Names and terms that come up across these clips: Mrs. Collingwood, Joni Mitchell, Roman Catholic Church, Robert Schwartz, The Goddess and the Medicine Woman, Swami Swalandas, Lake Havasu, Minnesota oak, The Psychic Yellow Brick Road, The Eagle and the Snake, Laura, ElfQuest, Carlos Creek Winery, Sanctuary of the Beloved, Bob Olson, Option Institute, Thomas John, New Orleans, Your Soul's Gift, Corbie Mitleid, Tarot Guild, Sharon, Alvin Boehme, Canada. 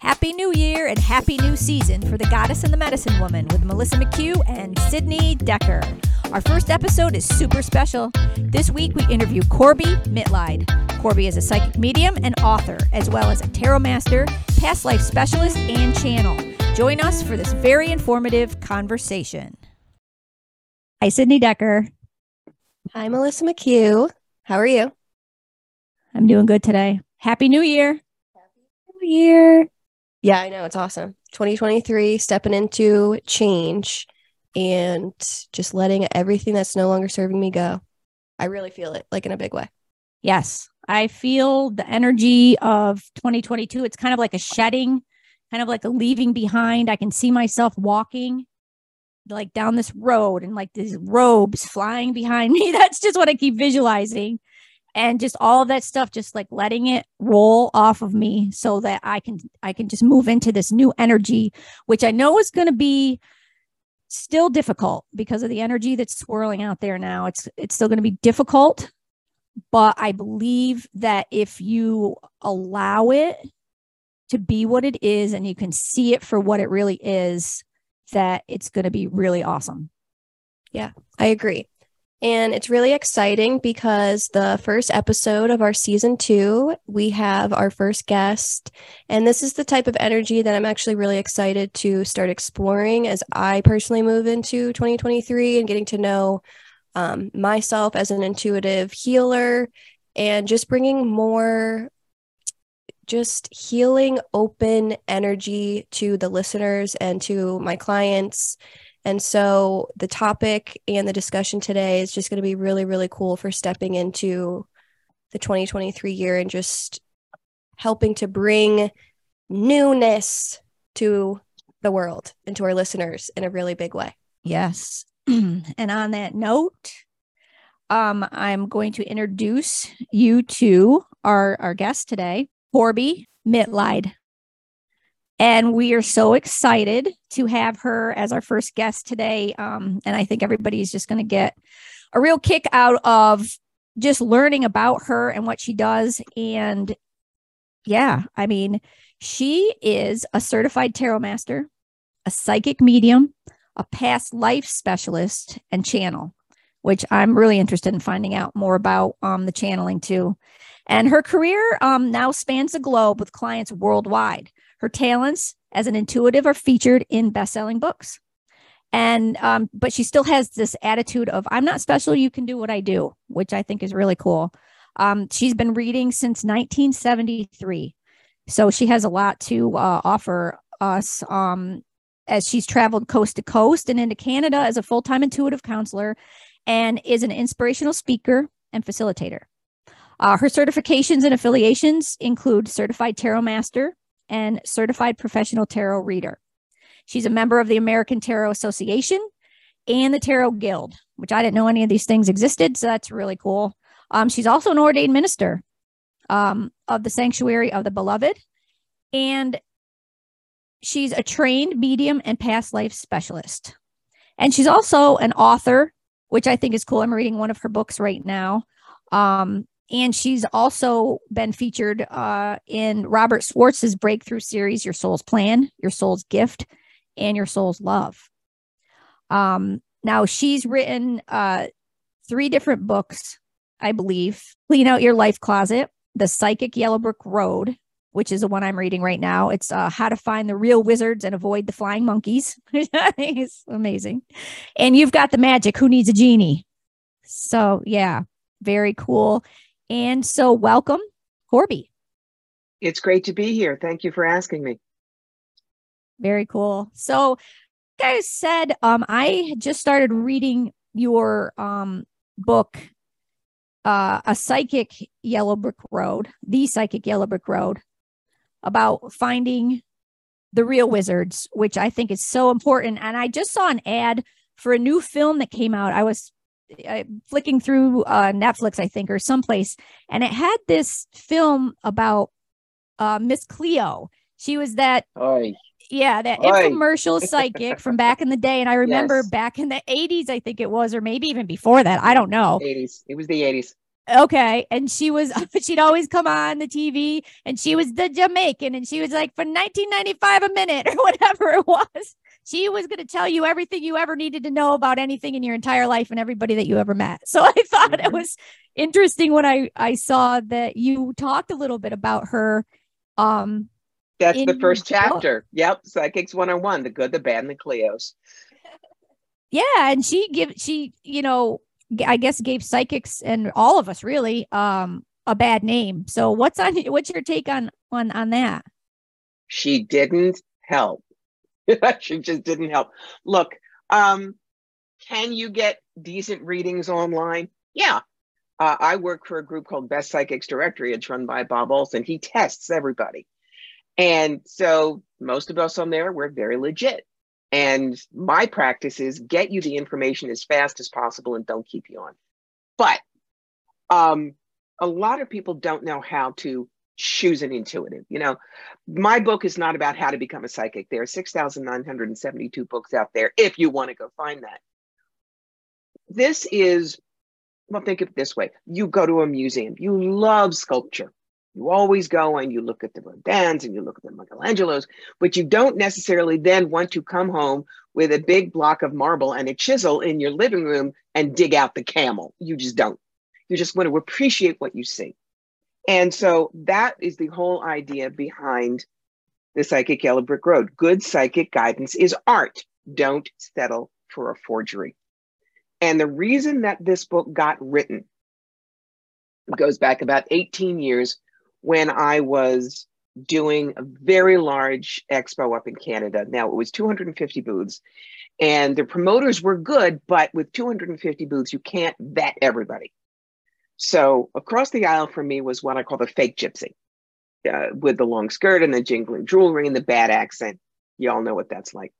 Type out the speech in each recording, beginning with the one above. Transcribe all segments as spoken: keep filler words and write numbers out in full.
Happy New Year and Happy New Season for The Goddess and the Medicine Woman with Melissa McHugh and Sydney Decker. Our first episode is super special. This week we interview Corbie Mitleid. Corbie is a psychic medium and author, as well as a tarot master, past life specialist, and channel. Join us for this very informative conversation. Hi, Sydney Decker. Hi, Melissa McHugh. How are you? I'm doing good today. Happy New Year. Happy New Year. Yeah, I know. It's awesome. twenty twenty-three, stepping into change and just letting everything that's no longer serving me go. I really feel it, like in a big way. Yes. I feel the energy of twenty twenty-two. It's kind of like a shedding, kind of like a leaving behind. I can see myself walking like down this road and like these robes flying behind me. That's just what I keep visualizing. And just all of that stuff, just like letting it roll off of me so that I can, I can just move into this new energy, which I know is going to be still difficult because of the energy that's swirling out there now. It's, it's still going to be difficult, but I believe that if you allow it to be what it is and you can see it for what it really is, that it's going to be really awesome. Yeah, I agree. And it's really exciting because the first episode of our season two, we have our first guest. And this is the type of energy that I'm actually really excited to start exploring as I personally move into twenty twenty-three and getting to know um, myself as an intuitive healer and just bringing more just healing, open energy to the listeners and to my clients. And so the topic and the discussion today is just going to be really, really cool for stepping into the twenty twenty-three year and just helping to bring newness to the world and to our listeners in a really big way. Yes. And on that note, um, I'm going to introduce you to our, our guest today, Corbie Mitleid. And we are so excited to have her as our first guest today. Um, and I think everybody's just going to get a real kick out of just learning about her and what she does. And yeah, I mean, she is a certified tarot master, a psychic medium, a past life specialist, and channel, which I'm really interested in finding out more about um, the channeling too. And her career um, now spans the globe with clients worldwide. Her talents as an intuitive are featured in best-selling books. And, um, but she still has this attitude of, I'm not special, you can do what I do, which I think is really cool. Um, she's been reading since nineteen seventy-three. So she has a lot to uh, offer us um, as she's traveled coast to coast and into Canada as a full-time intuitive counselor and is an inspirational speaker and facilitator. Uh, her certifications and affiliations include Certified Tarot Master and Certified Professional Tarot Reader. She's a member of the American Tarot Association and the Tarot Guild, which I didn't know any of these things existed, so that's really cool. Um, she's also an ordained minister um, of the Sanctuary of the Beloved, and she's a trained medium and past life specialist. And she's also an author, which I think is cool. I'm reading one of her books right now. Um, And she's also been featured uh, in Robert Schwartz's breakthrough series, Your Soul's Plan, Your Soul's Gift, and Your Soul's Love. Um, now, she's written uh, three different books, I believe. Clean Out Your Lifecloset, The Psychic Yellow Brick Road, which is the one I'm reading right now. It's uh, How to Find the Real Wizards and Avoid the Flying Monkeys. It's amazing. And You've Got The Magic, Who Needs A Genie? So, yeah, very cool. And so welcome, Corbie. It's great to be here. Thank you for asking me. Very cool. So you guys said, um, I just started reading your um, book, uh, A Psychic Yellow Brick Road, The Psychic Yellow Brick Road, about finding the real wizards, which I think is so important. And I just saw an ad for a new film that came out. I was Uh, flicking through uh, Netflix, I think, or someplace. And it had this film about uh, Miss Cleo. She was that, Oy. yeah, that Oy. infomercial psychic from back in the day. And I remember yes. back in the eighties, I think it was, or maybe even before that. I don't know. eighties. It was the eighties. okay. And she was, she'd always come on the T V and she was the Jamaican and she was like for nineteen ninety-five a minute or whatever it was. She was going to tell you everything you ever needed to know about anything in your entire life and everybody that you ever met. So I thought mm-hmm. it was interesting when I, I saw that you talked a little bit about her. Um, That's the first chapter. Book. Yep. Psychics one oh one, the good, the bad, and the Cleos. Yeah. And she give, she, you know, I guess gave psychics and all of us really um, a bad name. So what's on, what's your take on, on, on that? She didn't help. She just didn't help. Look, um, can you get decent readings online? Yeah. Uh, I work for a group called Best Psychics Directory. It's run by Bob Olson. He tests everybody. And so most of us on there, we're very legit. And my practice is get you the information as fast as possible and don't keep you on. But um, a lot of people don't know how to choose an intuitive. You know, my book is not about how to become a psychic. There are six thousand nine hundred seventy-two books out there if you want to go find that. This is, well, think of it this way. You go to a museum. You love sculpture. You always go and you look at the Rodans and you look at the Michelangelos, but you don't necessarily then want to come home with a big block of marble and a chisel in your living room and dig out the camel. You just don't. You just want to appreciate what you see. And so that is the whole idea behind The Psychic Yellow Brick Road. Good psychic guidance is art. Don't settle for a forgery. And the reason that this book got written goes back about eighteen years when I was doing a very large expo up in Canada. Now, it was two hundred fifty booths, and the promoters were good, but with two hundred fifty booths, you can't vet everybody. So across the aisle from me was what I call the fake gypsy, uh, with the long skirt and the jingling jewelry and the bad accent. You all know what that's like.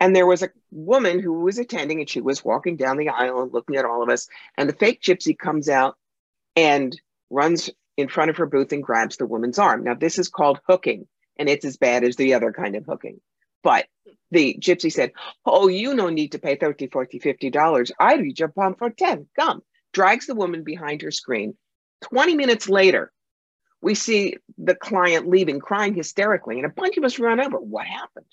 And there was a woman who was attending, and she was walking down the aisle and looking at all of us, and the fake gypsy comes out and runs in front of her booth and grabs the woman's arm. Now, this is called hooking, and it's as bad as the other kind of hooking. But the gypsy said, oh, you no need to pay thirty, forty, fifty dollars. I read your palm for ten. Come. Drags the woman behind her screen. twenty minutes later, we see the client leaving, crying hysterically, and a bunch of us run over. What happened?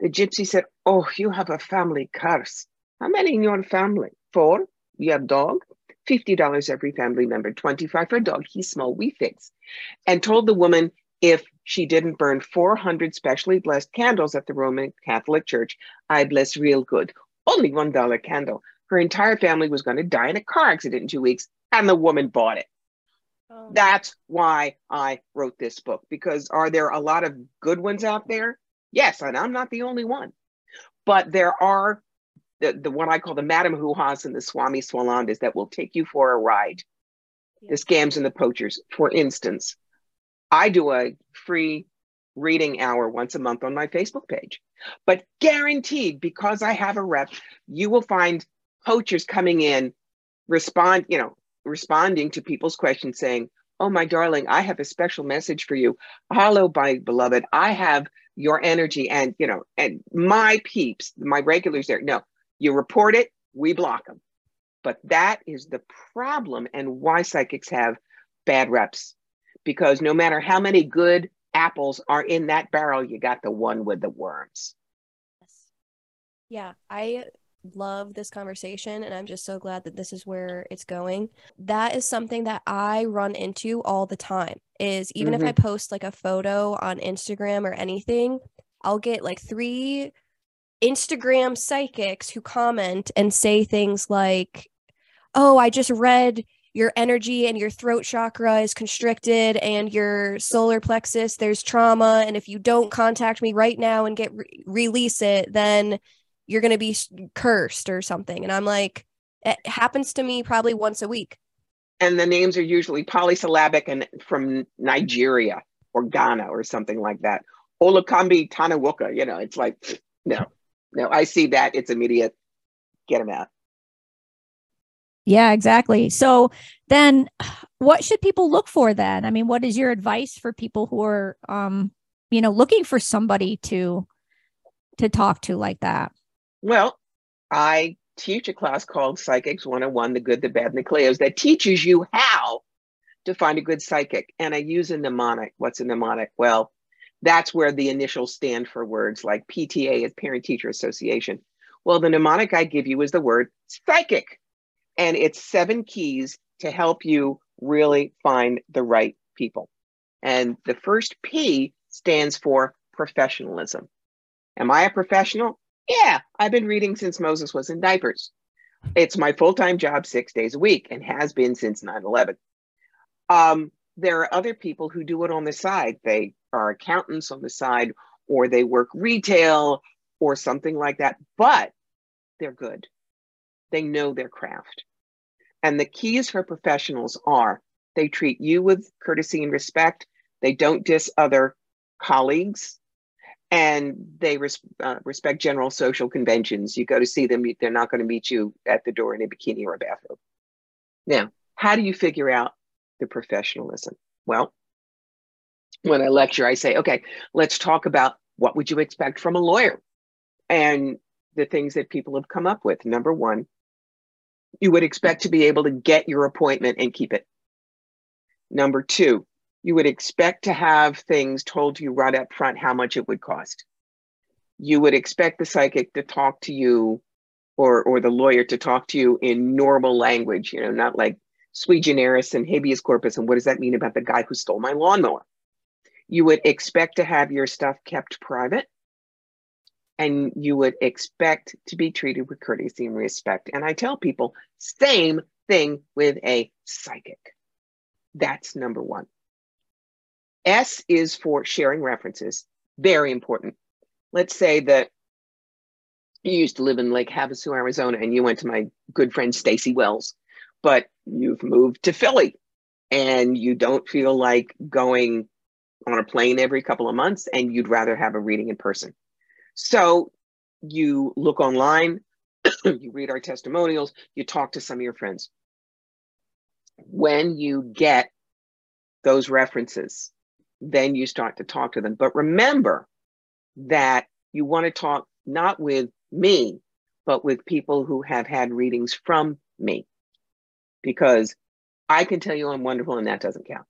The gypsy said, oh, you have a family curse. How many in your family? Four? You have dog? fifty dollars every family member, twenty-five for a dog, he's small, we fix. And told the woman if she didn't burn four hundred specially blessed candles at the Roman Catholic Church, I bless real good, only one dollar candle. Her entire family was going to die in a car accident in two weeks, and the woman bought it. Oh. That's why I wrote this book, because are there a lot of good ones out there? Yes, and I'm not the only one. But there are The, the what I call the Madam Hoo-Ha's and the Swami Swalandas that will take you for a ride. Yeah. The scams and the poachers. For instance, I do a free reading hour once a month on my Facebook page. But guaranteed, because I have a rep, you will find poachers coming in, respond, you know, responding to people's questions saying, oh, my darling, I have a special message for you. Hello, my beloved. I have your energy and, you know, and my peeps, my regulars there. No. You report it, we block them. But that is the problem and why psychics have bad reps. Because no matter how many good apples are in that barrel, you got the one with the worms. Yeah, I love this conversation and I'm just so glad that this is where it's going. That is something that I run into all the time is even mm-hmm. if I post like a photo on Instagram or anything, I'll get like three Instagram psychics who comment and say things like, oh, I just read your energy and your throat chakra is constricted and your solar plexus, there's trauma. And if you don't contact me right now and get re- release it, then you're going to be cursed or something. And I'm like, it happens to me probably once a week. And the names are usually polysyllabic and from Nigeria or Ghana or something like that. Olakambi Tanawuka, you know, it's like, no. No, I see that. It's immediate. Get them out. Yeah, exactly. So then what should people look for then? I mean, what is your advice for people who are, um, you know, looking for somebody to, to talk to like that? Well, I teach a class called Psychics one oh one, The Good, the Bad, and the Cleos, that teaches you how to find a good psychic. And I use a mnemonic. What's a mnemonic? Well, that's where the initials stand for words like P T A is Parent Teacher Association. Well, the mnemonic I give you is the word psychic. And it's seven keys to help you really find the right people. And the first P stands for professionalism. Am I a professional? Yeah, I've been reading since Moses was in diapers. It's my full-time job six days a week and has been since nine eleven. Um, there are other people who do it on the side. They are accountants on the side, or they work retail or something like that, but they're good. They know their craft. And the keys for professionals are they treat you with courtesy and respect. They don't diss other colleagues. And they res uh, respect general social conventions. You go to see them, they're not going to meet you at the door in a bikini or a bathrobe. Now, how do you figure out the professionalism? Well, when I lecture, I say, okay, let's talk about what would you expect from a lawyer? And the things that people have come up with. Number one, you would expect to be able to get your appointment and keep it. Number two, you would expect to have things told to you right up front how much it would cost. You would expect the psychic to talk to you or, or the lawyer to talk to you in normal language, you know, not like sui generis and habeas corpus. And what does that mean about the guy who stole my lawnmower? You would expect to have your stuff kept private. And you would expect to be treated with courtesy and respect. And I tell people, same thing with a psychic. That's number one. S is for sharing references, very important. Let's say that you used to live in Lake Havasu, Arizona, and you went to my good friend, Stacy Wells, but you've moved to Philly and you don't feel like going on a plane every couple of months and you'd rather have a reading in person. So you look online, you read our testimonials, you talk to some of your friends. When you get those references, then you start to talk to them. But remember that you want to talk not with me, but with people who have had readings from me, because I can tell you I'm wonderful and that doesn't count,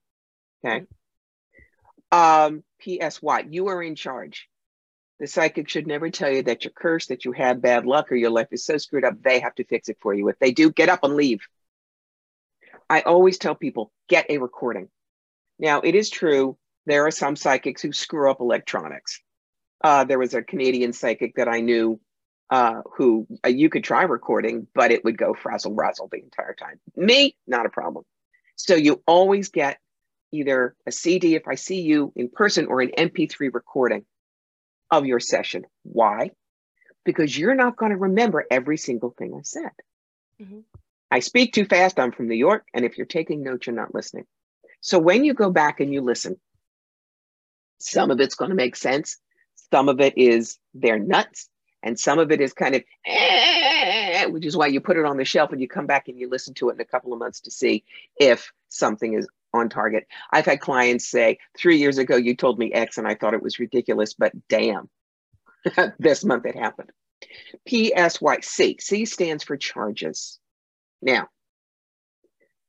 okay? Um, P S Y, you are in charge. The psychic should never tell you that you're cursed, that you have bad luck, or your life is so screwed up, they have to fix it for you. If they do, get up and leave. I always tell people, get a recording. Now, it is true there are some psychics who screw up electronics. Uh, there was a Canadian psychic that I knew uh, who uh, you could try recording, but it would go frazzle razzle the entire time. Me, not a problem. So you always get either a C D if I see you in person or an M P three recording of your session. Why? Because you're not going to remember every single thing I said. Mm-hmm. I speak too fast. I'm from New York. And if you're taking notes, you're not listening. So when you go back and you listen, some of it's going to make sense. Some of it is they're nuts. And some of it is kind of, eh, which is why you put it on the shelf and you come back and you listen to it in a couple of months to see if something is on target. I've had clients say, three years ago, you told me X and I thought it was ridiculous, but damn, this month it happened. P S Y C, C stands for charges. Now,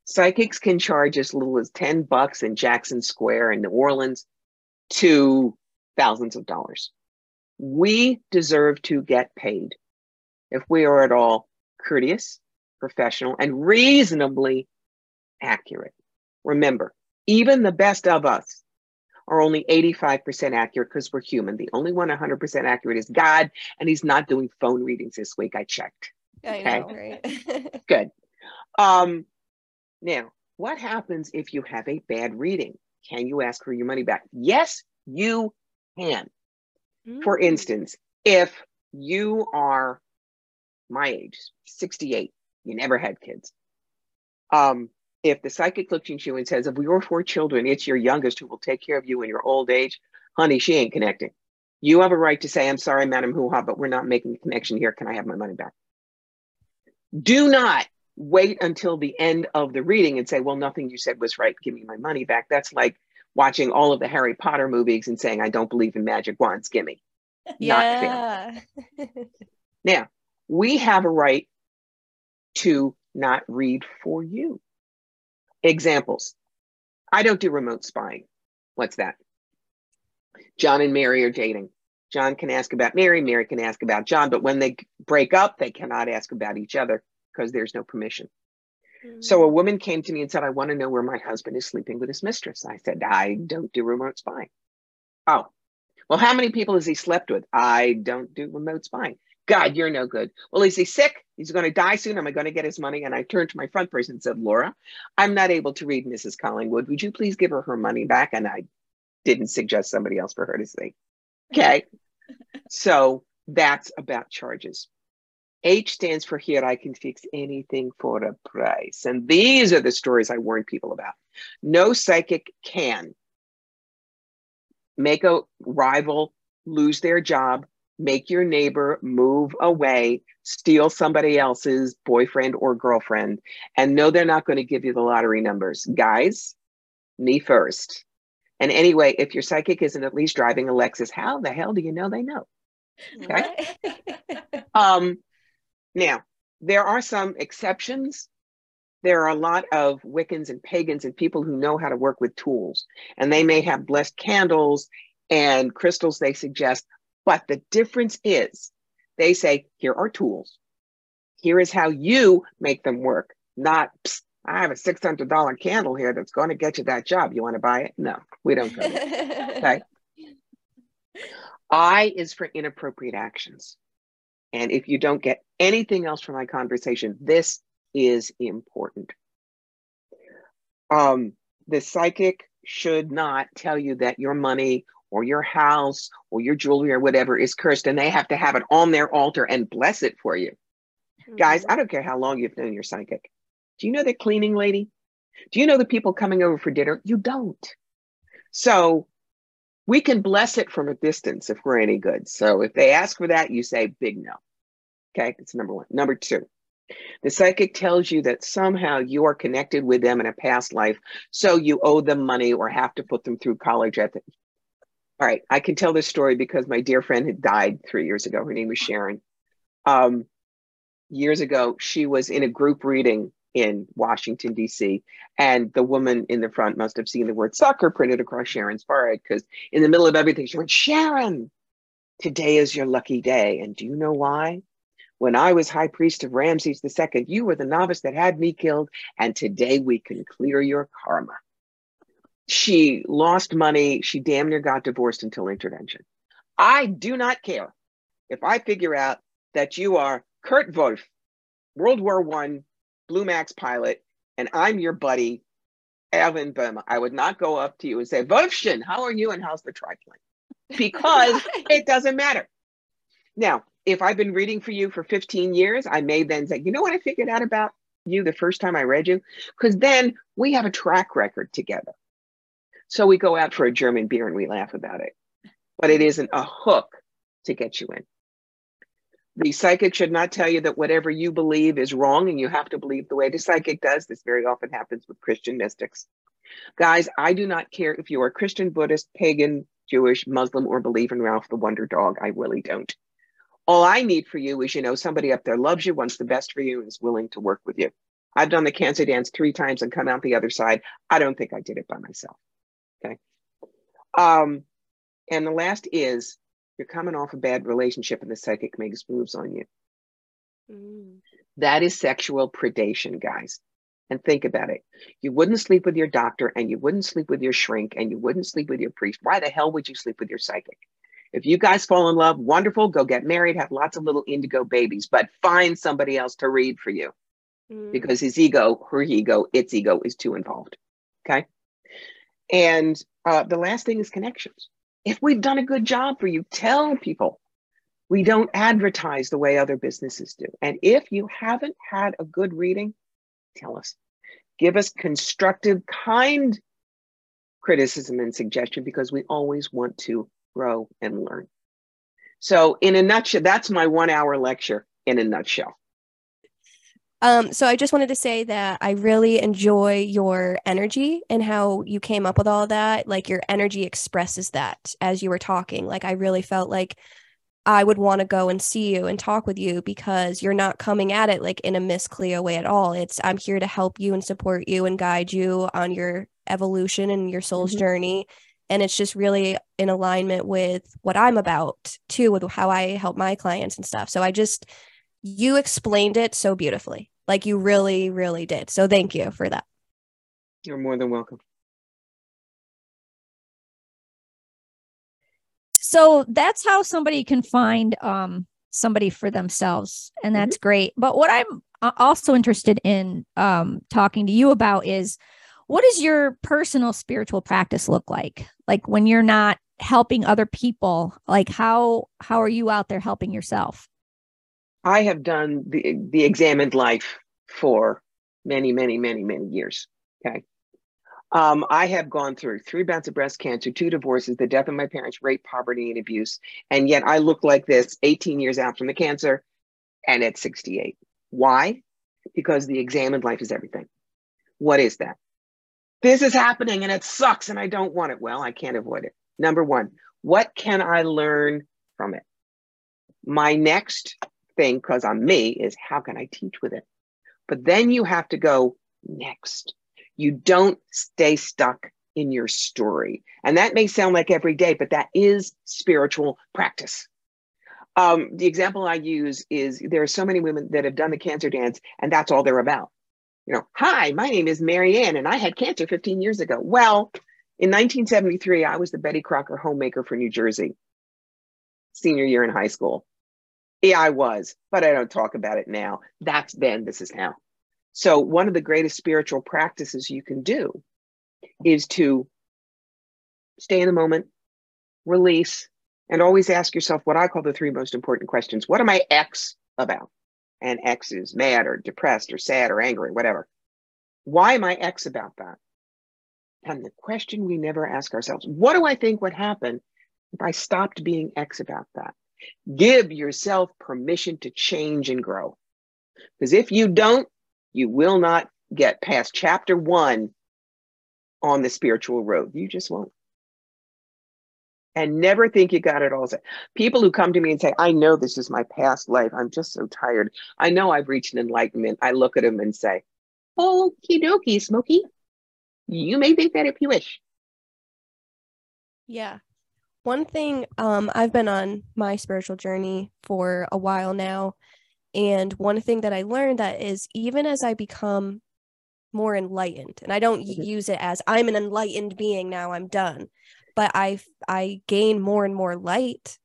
psychics can charge as little as ten bucks in Jackson Square in New Orleans to thousands of dollars. We deserve to get paid if we are at all courteous, professional, and reasonably accurate. Remember, even the best of us are only eighty-five percent accurate because we're human. The only one one hundred percent accurate is God, and he's not doing phone readings this week. I checked. I okay? know, right? Good. Um, Now, what happens if you have a bad reading? Can you ask for your money back? Yes, you can. Mm-hmm. For instance, if you are my age, sixty-eight, you never had kids. Um, if the psychic looks at you and says, of your four children, it's your youngest who will take care of you in your old age, honey, she ain't connecting. You have a right to say, I'm sorry, Madam Hoo-ha, but we're not making a connection here. Can I have my money back? Do not wait until the end of the reading and say, well, nothing you said was right. Give me my money back. That's like watching all of the Harry Potter movies and saying, I don't believe in magic wands. Give me. Yeah. Not fair. Now, we have a right to not read for you. Examples. I don't do remote spying. What's that? John and Mary are dating. John can ask about Mary, Mary can ask about John, but when they break up, they cannot ask about each other because there's no permission. Mm-hmm. So a woman came to me and said, I want to know where my husband is sleeping with his mistress. I said, I don't do remote spying. Oh, well, how many people has he slept with? I don't do remote spying. God, you're no good. Well, is he sick? He's going to die soon. Am I going to get his money? And I turned to my front person and said, Laura, I'm not able to read Missus Collingwood. Would you please give her her money back? And I didn't suggest somebody else for her to see. Okay. So that's about charges. H stands for here, I can fix anything for a price. And these are the stories I warn people about. No psychic can make a rival lose their job, make your neighbor move away, steal somebody else's boyfriend or girlfriend, and no, they're not going to give you the lottery numbers. Guys, me first. And anyway, if your psychic isn't at least driving a Lexus, how the hell do you know they know? Okay. um, now, there are some exceptions. There are a lot of Wiccans and pagans and people who know how to work with tools, and they may have blessed candles and crystals they suggest. But the difference is they say, here are tools. Here is how you make them work. Not, psst, I have a six hundred dollar candle here that's going to get you that job. You want to buy it? No, we don't. Okay. I is for inappropriate actions. And if you don't get anything else from my conversation, this is important. Um, the psychic should not tell you that your money or your house or your jewelry or whatever is cursed, and they have to have it on their altar and bless it for you. Mm-hmm. Guys, I don't care how long you've known your psychic. Do you know the cleaning lady? Do you know the people coming over for dinner? You don't. So we can bless it from a distance if we're any good. So if they ask for that, you say big no. Okay, that's number one. Number two, the psychic tells you that somehow you are connected with them in a past life, so you owe them money or have to put them through college at the... All right, I can tell this story because my dear friend had died three years ago. Her name was Sharon. Um, years ago, she was in a group reading in Washington, D C, and the woman in the front must have seen the word sucker printed across Sharon's forehead, because in the middle of everything, she went, Sharon, today is your lucky day. And do you know why? When I was high priest of Ramses the Second, you were the novice that had me killed, and today we can clear your karma. She lost money. She damn near got divorced until intervention. I do not care if I figure out that you are Kurt Wolf, World War One, Blue Max pilot, and I'm your buddy, Alvin Boehme. I would not go up to you and say, Wolfchen, how are you and how's the triplane? Because it doesn't matter. Now, if I've been reading for you for fifteen years, I may then say, you know what I figured out about you the first time I read you? Because then we have a track record together. So we go out for a German beer and we laugh about it, but it isn't a hook to get you in. The psychic should not tell you that whatever you believe is wrong and you have to believe the way the psychic does. This very often happens with Christian mystics. Guys, I do not care if you are Christian, Buddhist, pagan, Jewish, Muslim, or believe in Ralph the Wonder Dog. I really don't. All I need for you is, you know, somebody up there loves you, wants the best for you, and is willing to work with you. I've done the cancer dance three times and come out the other side. I don't think I did it by myself. Okay. Um, and the last is you're coming off a bad relationship and the psychic makes moves on you. Mm. That is sexual predation, guys. And think about it. You wouldn't sleep with your doctor, and you wouldn't sleep with your shrink, and you wouldn't sleep with your priest. Why the hell would you sleep with your psychic? If you guys fall in love, wonderful, go get married, have lots of little indigo babies, but find somebody else to read for you. Mm. Because his ego, her ego, its ego is too involved. Okay. And uh, the last thing is connections. If we've done a good job for you, tell people. We don't advertise the way other businesses do. And if you haven't had a good reading, tell us. Give us constructive, kind criticism and suggestion, because we always want to grow and learn. So in a nutshell, that's my one hour lecture in a nutshell. Um, so I just wanted to say that I really enjoy your energy and how you came up with all that. Like, your energy expresses that as you were talking. Like, I really felt like I would want to go and see you and talk with you, because you're not coming at it like in a Miss Cleo way at all. It's, I'm here to help you and support you and guide you on your evolution and your soul's mm-hmm. journey. And it's just really in alignment with what I'm about too, with how I help my clients and stuff. So I just, you explained it so beautifully. Like you really, really did. So thank you for that. You're more than welcome. So that's how somebody can find um, somebody for themselves. And that's mm-hmm. great. But what I'm also interested in um, talking to you about is, what does your personal spiritual practice look like? Like when you're not helping other people, like how, how are you out there helping yourself? I have done the, the examined life for many, many, many, many years. Okay. Um, I have gone through three bouts of breast cancer, two divorces, the death of my parents, rape, poverty, and abuse. And yet I look like this eighteen years out from the cancer and at sixty-eight. Why? Because the examined life is everything. What is that? This is happening and it sucks and I don't want it. Well, I can't avoid it. Number one, what can I learn from it? My next thing, because I'm me, is how can I teach with it? But then you have to go next. You don't stay stuck in your story. And that may sound like every day, but that is spiritual practice. Um, the example I use is there are so many women that have done the cancer dance and that's all they're about. You know, hi, my name is Mary Ann and I had cancer fifteen years ago. Well, in nineteen seventy-three, I was the Betty Crocker homemaker for New Jersey, senior year in high school. Yeah, I was, but I don't talk about it now. That's then, this is now. So one of the greatest spiritual practices you can do is to stay in the moment, release, and always ask yourself what I call the three most important questions. What am I X about? And X is mad or depressed or sad or angry, whatever. Why am I X about that? And the question we never ask ourselves, what do I think would happen if I stopped being X about that? Give yourself permission to change and grow. Because if you don't, you will not get past chapter one on the spiritual road. You just won't. And never think you got it all set. People who come to me and say, I know this is my past life. I'm just so tired. I know I've reached enlightenment. I look at them and say, okie dokie, Smokey. You may think that if you wish. Yeah. One thing, um, I've been on my spiritual journey for a while now. And one thing that I learned that is even as I become more enlightened, and I don't mm-hmm. use it as I'm an enlightened being now, I'm done, but I I gain more and more light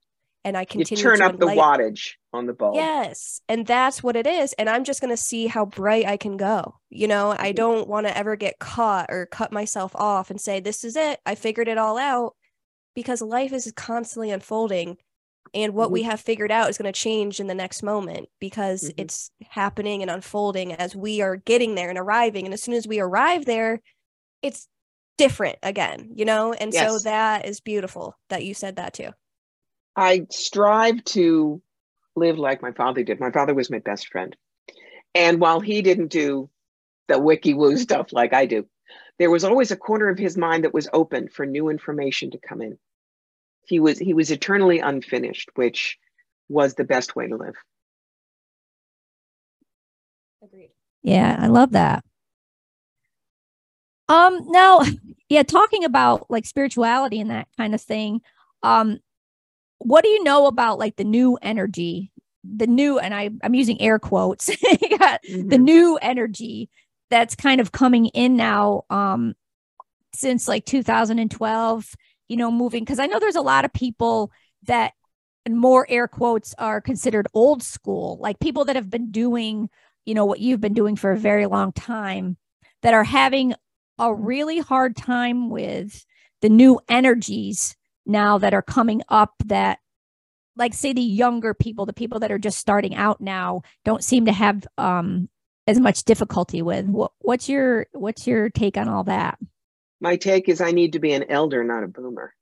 and I continue to turn up the wattage on the bulb. Yes. And that's what it is. And I'm just going to see how bright I can go. You know, I don't want to ever get caught or cut myself off and say, this is it. I figured it all out, because life is constantly unfolding. And what mm-hmm. we have figured out is going to change in the next moment, because mm-hmm. it's happening and unfolding as we are getting there and arriving. And as soon as we arrive there, it's different again, you know? And yes. So that is beautiful that you said that too. I strive to live like my father did. My father was my best friend. And while he didn't do the wiki woo stuff like I do, there was always a corner of his mind that was open for new information to come in. He was he was eternally unfinished, which was the best way to live. Agreed. Yeah, I love that. Um, now, yeah, talking about like spirituality and that kind of thing. Um, what do you know about like the new energy, the new, and I, I'm using air quotes, mm-hmm. the new energy that's kind of coming in now um, since like two thousand twelve. You know, moving, because I know there's a lot of people that, and more air quotes, are considered old school, like people that have been doing, you know, what you've been doing for a very long time, that are having a really hard time with the new energies now that are coming up, that like, say the younger people, the people that are just starting out now don't seem to have um, as much difficulty with. What, what's your, what's your take on all that? My take is I need to be an elder, not a boomer.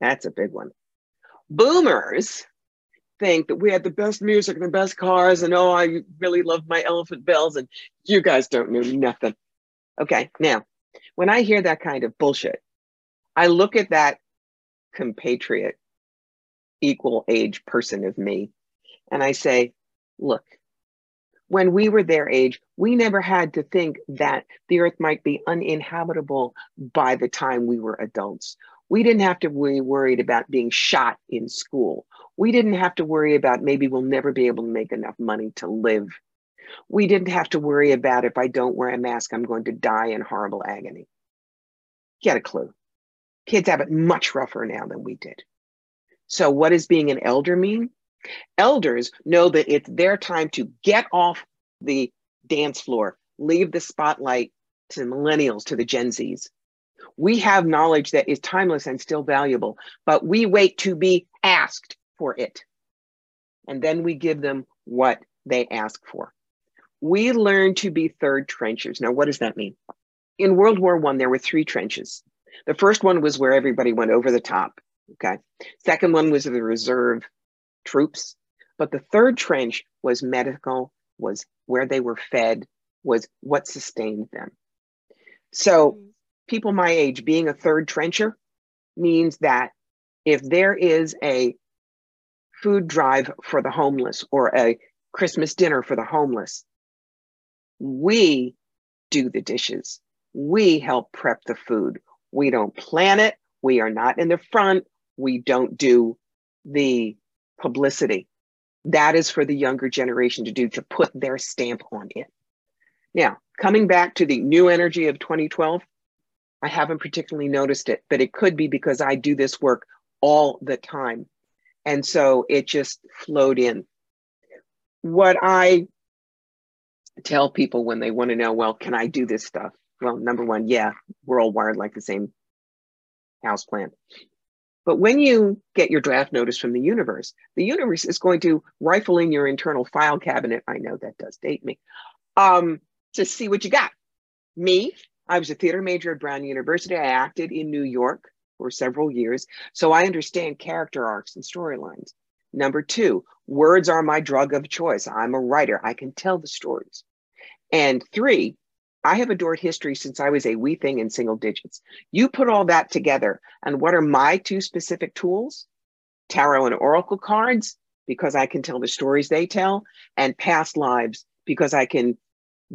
That's a big one. Boomers think that we had the best music and the best cars and, oh, I really love my elephant bells and you guys don't know nothing. Okay, now, when I hear that kind of bullshit, I look at that compatriot equal age person of me. And I say, look, when we were their age, we never had to think that the earth might be uninhabitable by the time we were adults. We didn't have to be worried about being shot in school. We didn't have to worry about maybe we'll never be able to make enough money to live. We didn't have to worry about if I don't wear a mask, I'm going to die in horrible agony. Get a clue. Kids have it much rougher now than we did. So what does being an elder mean? Elders know that it's their time to get off the dance floor, leave the spotlight to the millennials, to the Gen Zs. We have knowledge that is timeless and still valuable, but we wait to be asked for it. And then we give them what they ask for. We learn to be third trenchers. Now, what does that mean? In World War One, there were three trenches. The first one was where everybody went over the top, okay? Second one was the reserve troops. But the third trench was medical, was where they were fed, was what sustained them. So people my age being a third trencher means that if there is a food drive for the homeless or a Christmas dinner for the homeless, we do the dishes. We help prep the food. We don't plan it. We are not in the front. We don't do the publicity. That is for the younger generation to do, to put their stamp on it. Now, coming back to the new energy of twenty twelve, I haven't particularly noticed it, but it could be because I do this work all the time. And so it just flowed in. What I tell people when they want to know, well, can I do this stuff? Well, number one, yeah, we're all wired like the same houseplant. But when you get your draft notice from the universe, the universe is going to rifle in your internal file cabinet. I know that does date me. Um, to see what you got. Me, I was a theater major at Brown University. I acted in New York for several years. So I understand character arcs and storylines. Number two, words are my drug of choice. I'm a writer. I can tell the stories. And three, I have adored history since I was a wee thing in single digits. You put all that together, and what are my two specific tools? Tarot and oracle cards, because I can tell the stories they tell, and past lives, because I can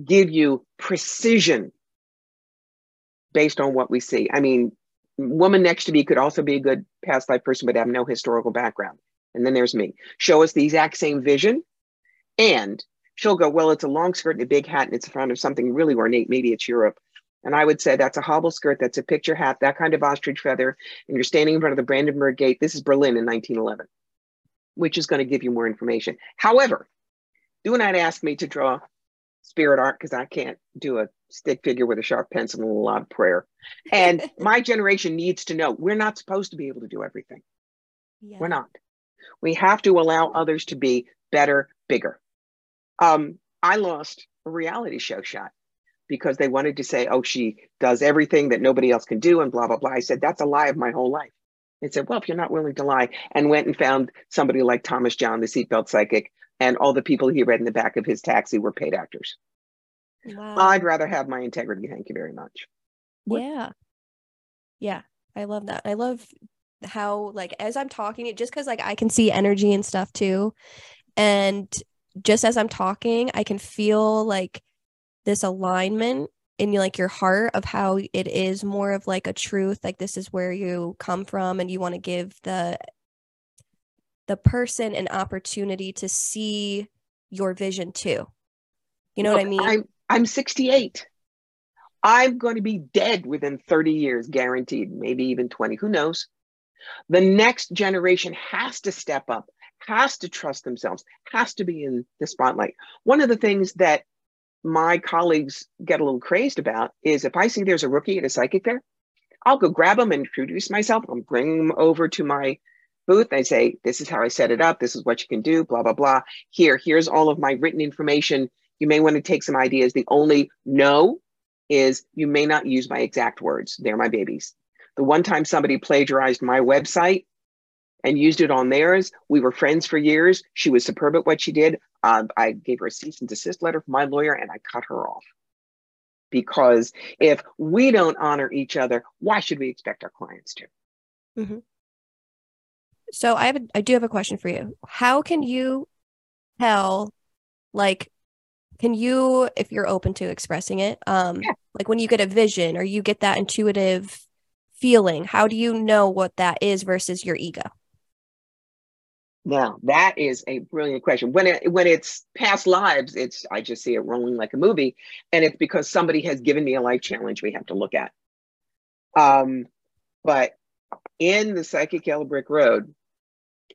give you precision based on what we see. I mean, woman next to me could also be a good past life person, but have no historical background. And then there's me. Show us the exact same vision, and she'll go, well, it's a long skirt and a big hat, and it's in front of something really ornate. Maybe it's Europe. And I would say that's a hobble skirt, that's a picture hat, that kind of ostrich feather, and you're standing in front of the Brandenburg Gate. This is Berlin in nineteen eleven, which is going to give you more information. However, do not ask me to draw spirit art, because I can't do a stick figure with a sharp pencil and a lot of prayer. And my generation needs to know we're not supposed to be able to do everything. Yeah. We're not. We have to allow others to be better, bigger. Um, I lost a reality show shot because they wanted to say, oh, she does everything that nobody else can do and blah, blah, blah. I said, that's a lie of my whole life. They said, well, if you're not willing to lie, and went and found somebody like Thomas John, the seatbelt psychic, and all the people he read in the back of his taxi were paid actors. Wow. I'd rather have my integrity. Thank you very much. What? Yeah. Yeah. I love that. I love how, like, as I'm talking, it just because like I can see energy and stuff too. And just as I'm talking, I can feel like this alignment in like your heart of how it is more of like a truth, like this is where you come from, and you want to give the the person an opportunity to see your vision too. You know Look, what I mean? I'm, I'm sixty-eight. I'm going to be dead within thirty years, guaranteed, maybe even twenty, who knows? The next generation has to step up, has to trust themselves, has to be in the spotlight. One of the things that my colleagues get a little crazed about is if I see there's a rookie at a psychic fair, I'll go grab them and introduce myself. I'll bring them over to my booth. I say, this is how I set it up. This is what you can do, blah, blah, blah. Here, here's all of my written information. You may want to take some ideas. The only no is you may not use my exact words. They're my babies. The one time somebody plagiarized my website and used it on theirs. We were friends for years. She was superb at what she did. Um, I gave her a cease and desist letter from my lawyer, and I cut her off. Because if we don't honor each other, why should we expect our clients to? Mm-hmm. So I have, a, I do have a question for you. How can you tell, like, can you, if you're open to expressing it, um, yeah. like when you get a vision or you get that intuitive feeling, how do you know what that is versus your ego? Now, that is a brilliant question. When it, when it's past lives, it's, I just see it rolling like a movie. And it's because somebody has given me a life challenge we have to look at. Um, but in the Psychic Yellow Brick Road,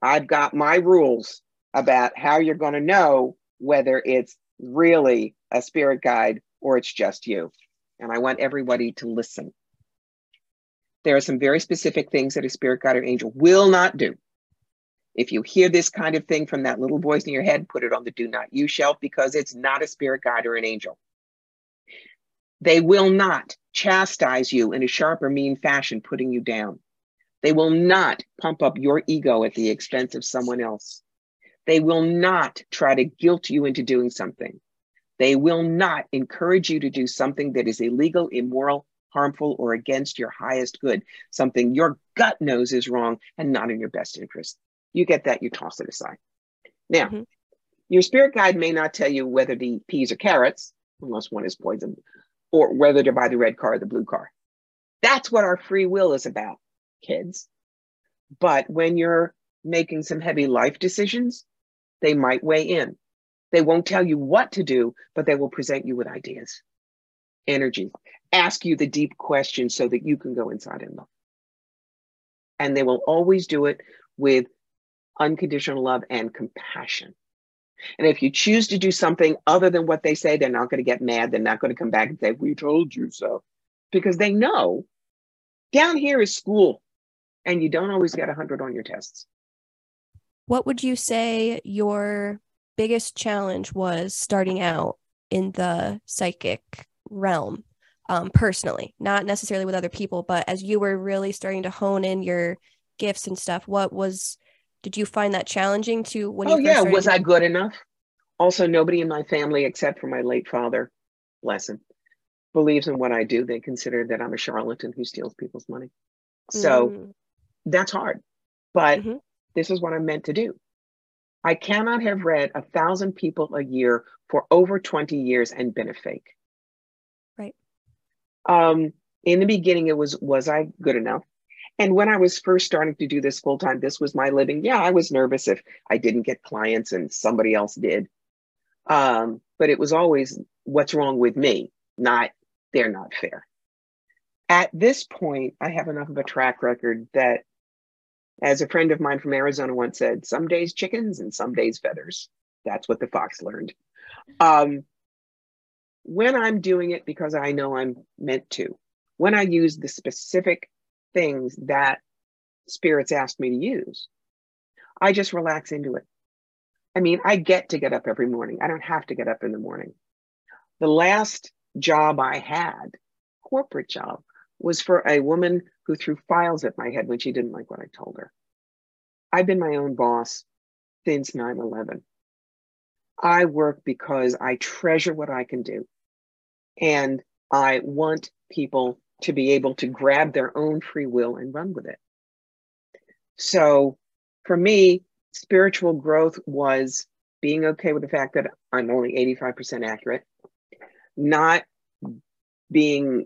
I've got my rules about how you're going to know whether it's really a spirit guide or it's just you. And I want everybody to listen. There are some very specific things that a spirit guide or angel will not do. If you hear this kind of thing from that little voice in your head, put it on the do not you shelf, because it's not a spirit guide or an angel. They will not chastise you in a sharp or mean fashion, putting you down. They will not pump up your ego at the expense of someone else. They will not try to guilt you into doing something. They will not encourage you to do something that is illegal, immoral, harmful, or against your highest good, something your gut knows is wrong and not in your best interest. You get that, you toss it aside. Now, mm-hmm. your spirit guide may not tell you whether the peas are carrots, unless one is poisoned, or whether to buy the red car or the blue car. That's what our free will is about, kids. But when you're making some heavy life decisions, they might weigh in. They won't tell you what to do, but they will present you with ideas, energy, ask you the deep questions so that you can go inside and look. And they will always do it with unconditional love and compassion. And if you choose to do something other than what they say, they're not going to get mad. They're not going to come back and say, we told you so. Because they know down here is school and you don't always get one hundred on your tests. What would you say your biggest challenge was starting out in the psychic realm, um, personally? Not necessarily with other people, but as you were really starting to hone in your gifts and stuff, what was... Did you find that challenging to when you? Oh yeah, was I good enough? Also, nobody in my family except for my late father, bless him, believes in what I do. They consider that I'm a charlatan who steals people's money. So mm. that's hard, but mm-hmm. this is what I'm meant to do. I cannot have read a thousand people a year for over twenty years and been a fake. Right. Um, in the beginning, it was, was I good enough? And when I was first starting to do this full-time, this was my living. Yeah, I was nervous if I didn't get clients and somebody else did. Um, but it was always, what's wrong with me? Not, they're not fair. At this point, I have enough of a track record that, as a friend of mine from Arizona once said, some days chickens and some days feathers. That's what the fox learned. Um, when I'm doing it because I know I'm meant to, when I use the specific things that spirits asked me to use, I just relax into it. I mean, I get to get up every morning. I don't have to get up in the morning. The last job I had, corporate job, was for a woman who threw files at my head when she didn't like what I told her. I've been my own boss since nine eleven. I work because I treasure what I can do. And I want people to be able to grab their own free will and run with it. So for me, spiritual growth was being okay with the fact that I'm only eighty-five percent accurate, not being,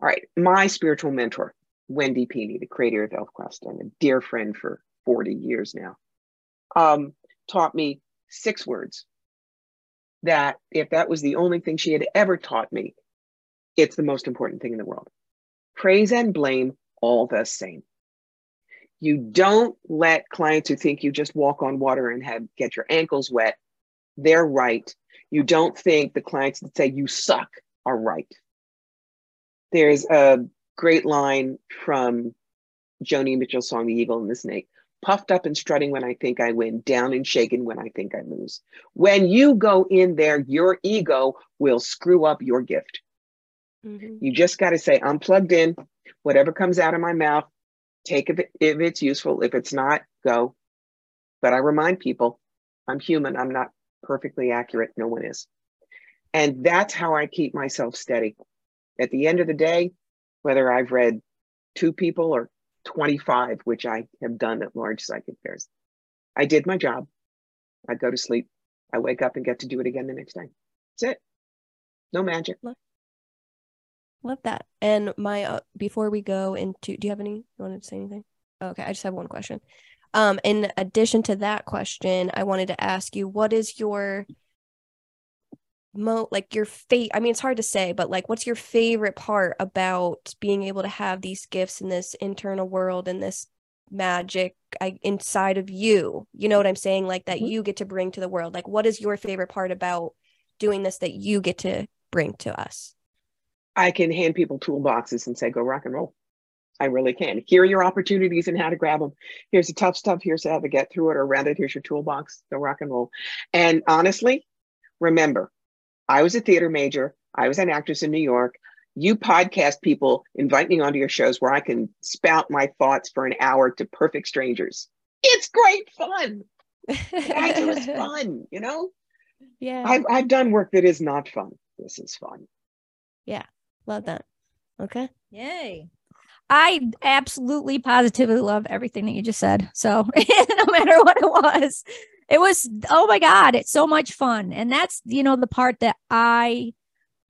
all right, my spiritual mentor, Wendy Peeney, the creator of ElfQuest, and a dear friend for forty years now, um, taught me six words that if that was the only thing she had ever taught me, it's the most important thing in the world. Praise and blame, all the same. You don't let clients who think you just walk on water and have get your ankles wet, they're right. You don't think the clients that say you suck are right. There's a great line from Joni Mitchell's song, The Eagle and the Snake. Puffed up and strutting when I think I win, down and shaken when I think I lose. When you go in there, your ego will screw up your gift. You just got to say, I'm plugged in, whatever comes out of my mouth, take it if it's useful. If it's not, go. But I remind people, I'm human. I'm not perfectly accurate. No one is. And that's how I keep myself steady. At the end of the day, whether I've read two people or twenty-five, which I have done at large psychic fairs. I did my job. I go to sleep. I wake up and get to do it again the next day. That's it. No magic. Love, love that. And my, uh, before we go into, do you have any, you wanted to say anything? Oh, okay. I just have one question. Um, in addition to that question, I wanted to ask you, what is your mo like your fate? I mean, it's hard to say, but like, what's your favorite part about being able to have these gifts in this internal world and this magic I, inside of you? You know what I'm saying? Like that you get to bring to the world. Like, what is your favorite part about doing this that you get to bring to us? I can hand people toolboxes and say, go rock and roll. I really can. Here are your opportunities and how to grab them. Here's the tough stuff. Here's how to get through it or around it. Here's your toolbox. Go rock and roll. And honestly, remember, I was a theater major. I was an actress in New York. You podcast people invite me onto your shows where I can spout my thoughts for an hour to perfect strangers. It's great fun. It was fun, you know? Yeah. I've, I've done work that is not fun. This is fun. Yeah. Love that. Okay. Yay. I absolutely positively love everything that you just said. So no matter what it was, it was, oh my God, it's so much fun. And that's, you know, the part that I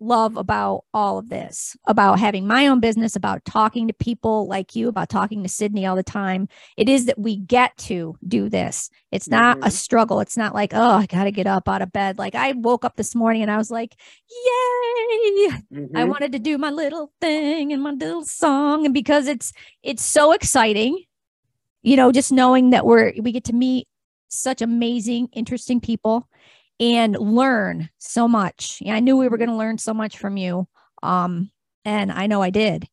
love about all of this, about having my own business, about talking to people like you, about talking to Sydney all the time. It is that we get to do this. It's not mm-hmm. a struggle. It's not like, oh, I got to get up out of bed. Like I woke up this morning and I was like, yay, mm-hmm. I wanted to do my little thing and my little song. And because it's, it's so exciting, you know, just knowing that we're, we get to meet such amazing, interesting people and learn so much. Yeah, I knew we were going to learn so much from you. Um, and I know I did.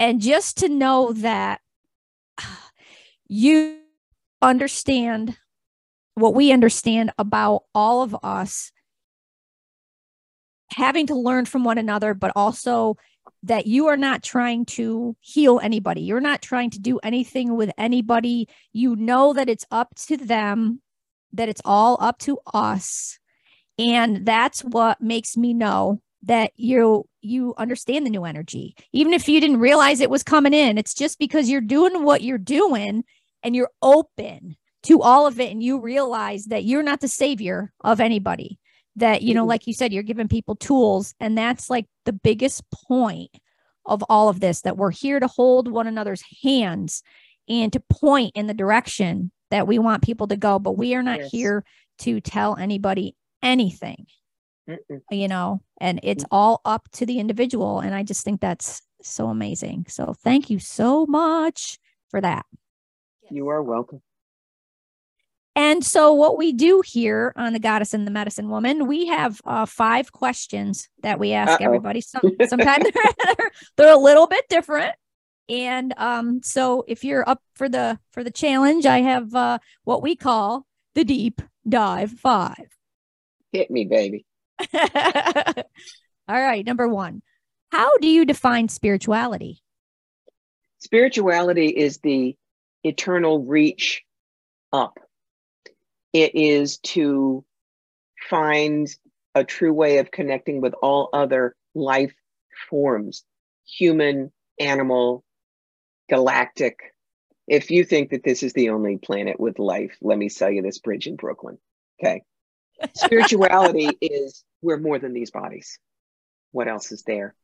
And just to know that you understand what we understand about all of us having to learn from one another, but also that you are not trying to heal anybody. You're not trying to do anything with anybody. You know that it's up to them, that it's all up to us. And that's what makes me know that you, you understand the new energy. Even if you didn't realize it was coming in, it's just because you're doing what you're doing and you're open to all of it. And you realize that you're not the savior of anybody, that, you know, like you said, you're giving people tools. And that's like the biggest point of all of this, that we're here to hold one another's hands and to point in the direction that we want people to go, but we are not yes. here to tell anybody anything, Mm-mm. you know, and it's all up to the individual. And I just think that's so amazing. So thank you so much for that. You are welcome. And so what we do here on The Goddess and the Medicine Woman, we have uh, five questions that we ask Uh-oh. everybody. Some, sometimes they're, they're a little bit different. And um, so if you're up for the for the challenge, I have uh, what we call the deep dive five. Hit me, baby. All right. Number one, how do you define spirituality? Spirituality is the eternal reach up. It is to find a true way of connecting with all other life forms, human, animal, galactic. If you think that this is the only planet with life, let me sell you this bridge in Brooklyn. Okay. Spirituality is we're more than these bodies. What else is there?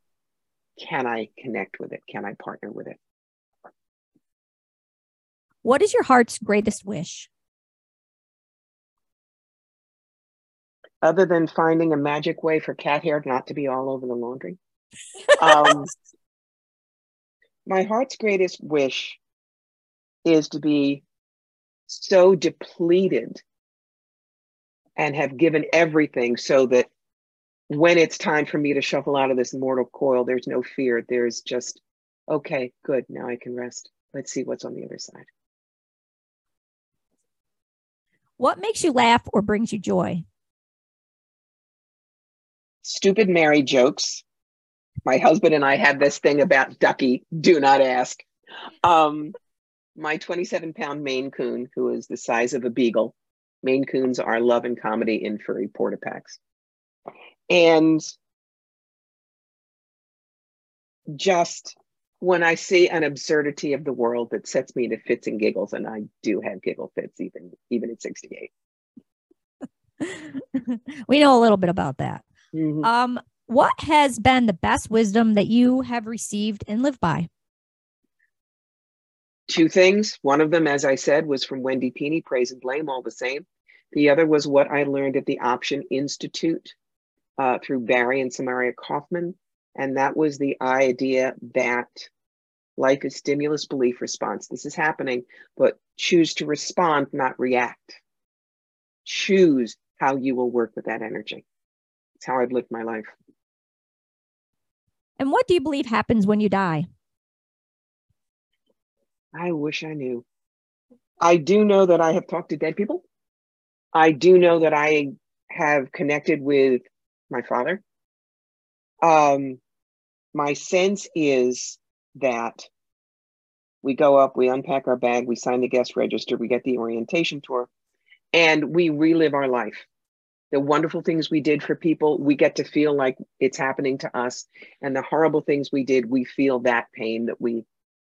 Can I connect with it? Can I partner with it? What is your heart's greatest wish? Other than finding a magic way for cat hair not to be all over the laundry. Um, my heart's greatest wish is to be so depleted and have given everything so that when it's time for me to shuffle out of this mortal coil, there's no fear. There's just, okay, good. Now I can rest. Let's see what's on the other side. What makes you laugh or brings you joy? Stupid Mary jokes. My husband and I have this thing about Ducky, do not ask. Um, my twenty-seven pound Maine Coon, who is the size of a beagle. Maine Coons are love and comedy in furry porta packs. And just when I see an absurdity of the world that sets me to fits and giggles, and I do have giggle fits even even at sixty-eight. We know a little bit about that. Mm-hmm. Um, what has been the best wisdom that you have received and lived by? Two things. One of them, as I said, was from Wendy Peeney, praise and blame all the same. The other was what I learned at the Option Institute uh, through Barry and Samaria Kaufman. And that was the idea that life is stimulus, belief, response. This is happening, but choose to respond, not react. Choose how you will work with that energy. It's how I've lived my life. And what do you believe happens when you die? I wish I knew. I do know that I have talked to dead people. I do know that I have connected with my father. Um, my sense is that we go up, we unpack our bag, we sign the guest register, we get the orientation tour, and we relive our life. The wonderful things we did for people, we get to feel like it's happening to us. And the horrible things we did, we feel that pain that we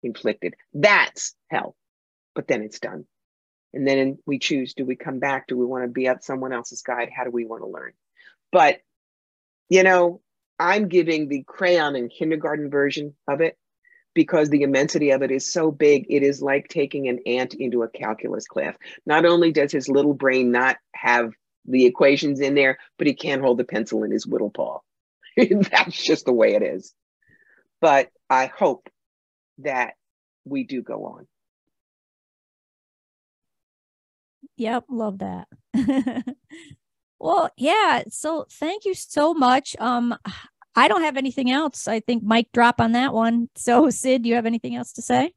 inflicted. That's hell. But then it's done. And then we choose, do we come back? Do we want to be at someone else's guide? How do we want to learn? But, you know, I'm giving the crayon and kindergarten version of it because the immensity of it is so big. It is like taking an ant into a calculus class. Not only does his little brain not have the equations in there, but he can't hold the pencil in his whittle paw. That's just the way it is. But I hope that we do go on. Yep, love that. Well, yeah, so thank you so much. Um, I don't have anything else. I think Mike dropped on that one. So Sid, do you have anything else to say?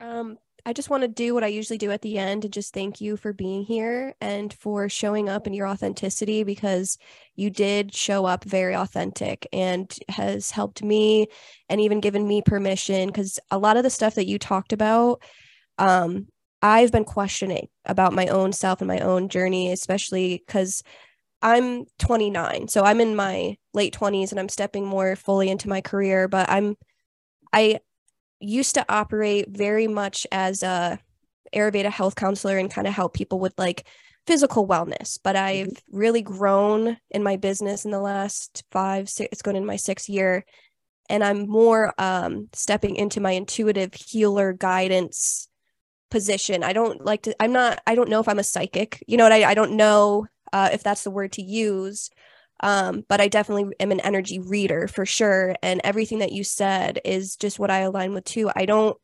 Um, I just want to do what I usually do at the end and just thank you for being here and for showing up in your authenticity, because you did show up very authentic and has helped me and even given me permission, because a lot of the stuff that you talked about, um, I've been questioning about my own self and my own journey, especially because I'm twenty-nine. So I'm in my late twenties and I'm stepping more fully into my career, but I'm, I used to operate very much as a Ayurveda health counselor and kind of help people with like physical wellness. But I've really grown in my business in the last five, six, it's going into my sixth year. And I'm more um, stepping into my intuitive healer guidance position. I don't like to, I'm not, I don't know if I'm a psychic, you know what, I, I don't know uh, if that's the word to use, um, but I definitely am an energy reader for sure. And everything that you said is just what I align with too. I don't,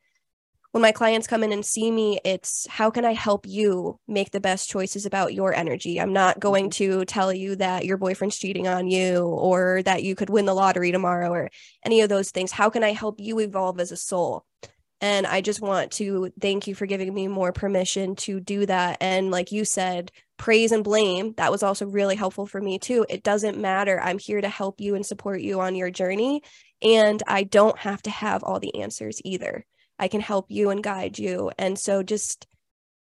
when my clients come in and see me, it's how can I help you make the best choices about your energy? I'm not going to tell you that your boyfriend's cheating on you or that you could win the lottery tomorrow or any of those things. How can I help you evolve as a soul? And I just want to thank you for giving me more permission to do that. And like you said, praise and blame, that was also really helpful for me too. It doesn't matter. I'm here to help you and support you on your journey. And I don't have to have all the answers either. I can help you and guide you. And so just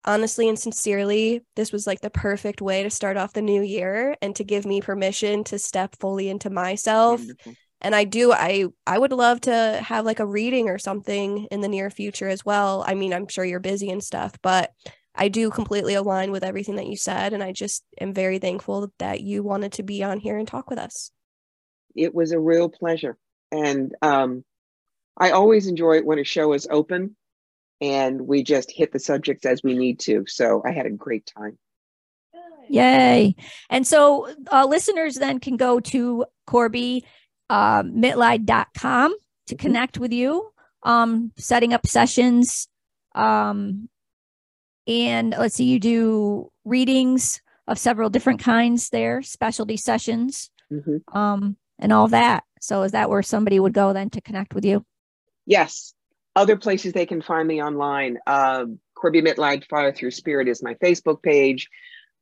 honestly and sincerely, this was like the perfect way to start off the new year and to give me permission to step fully into myself. Wonderful. And I do, I, I would love to have like a reading or something in the near future as well. I mean, I'm sure you're busy and stuff, but I do completely align with everything that you said. And I just am very thankful that you wanted to be on here and talk with us. It was a real pleasure. And um, I always enjoy it when a show is open and we just hit the subjects as we need to. So I had a great time. Yay. And so uh, listeners then can go to Corbie Uh, mitleid dot com to connect with you, um, setting up sessions. Um, and let's see, you do readings of several different kinds there, specialty sessions, mm-hmm. um, and all that. So is that where somebody would go then to connect with you? Yes. Other places they can find me online. Uh, Corbie Mitleid, Fire Through Spirit is my Facebook page.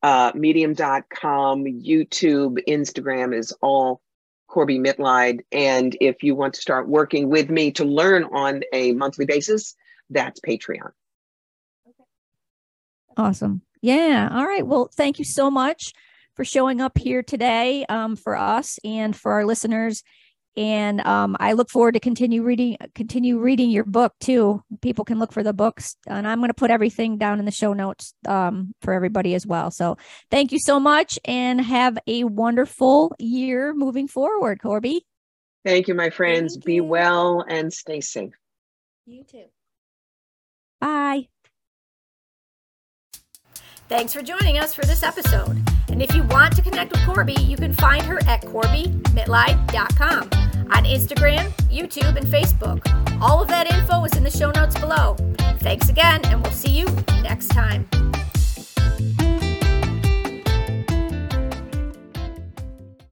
Uh, medium dot com, YouTube, Instagram is all Corbie Mitleid. And if you want to start working with me to learn on a monthly basis, that's Patreon. Awesome. Yeah. All right. Well, thank you so much for showing up here today um, for us and for our listeners. And um, I look forward to continue reading, continue reading your book too. People can look for the books, and I'm going to put everything down in the show notes um, for everybody as well. So thank you so much, and have a wonderful year moving forward, Corbie. Thank you, my friends. Thank Be you. well and stay safe. You too. Bye. Thanks for joining us for this episode. And if you want to connect with Corbie, you can find her at corbie mitleid dot com. On Instagram, YouTube, and Facebook. All of that info is in the show notes below. Thanks again, and we'll see you next time.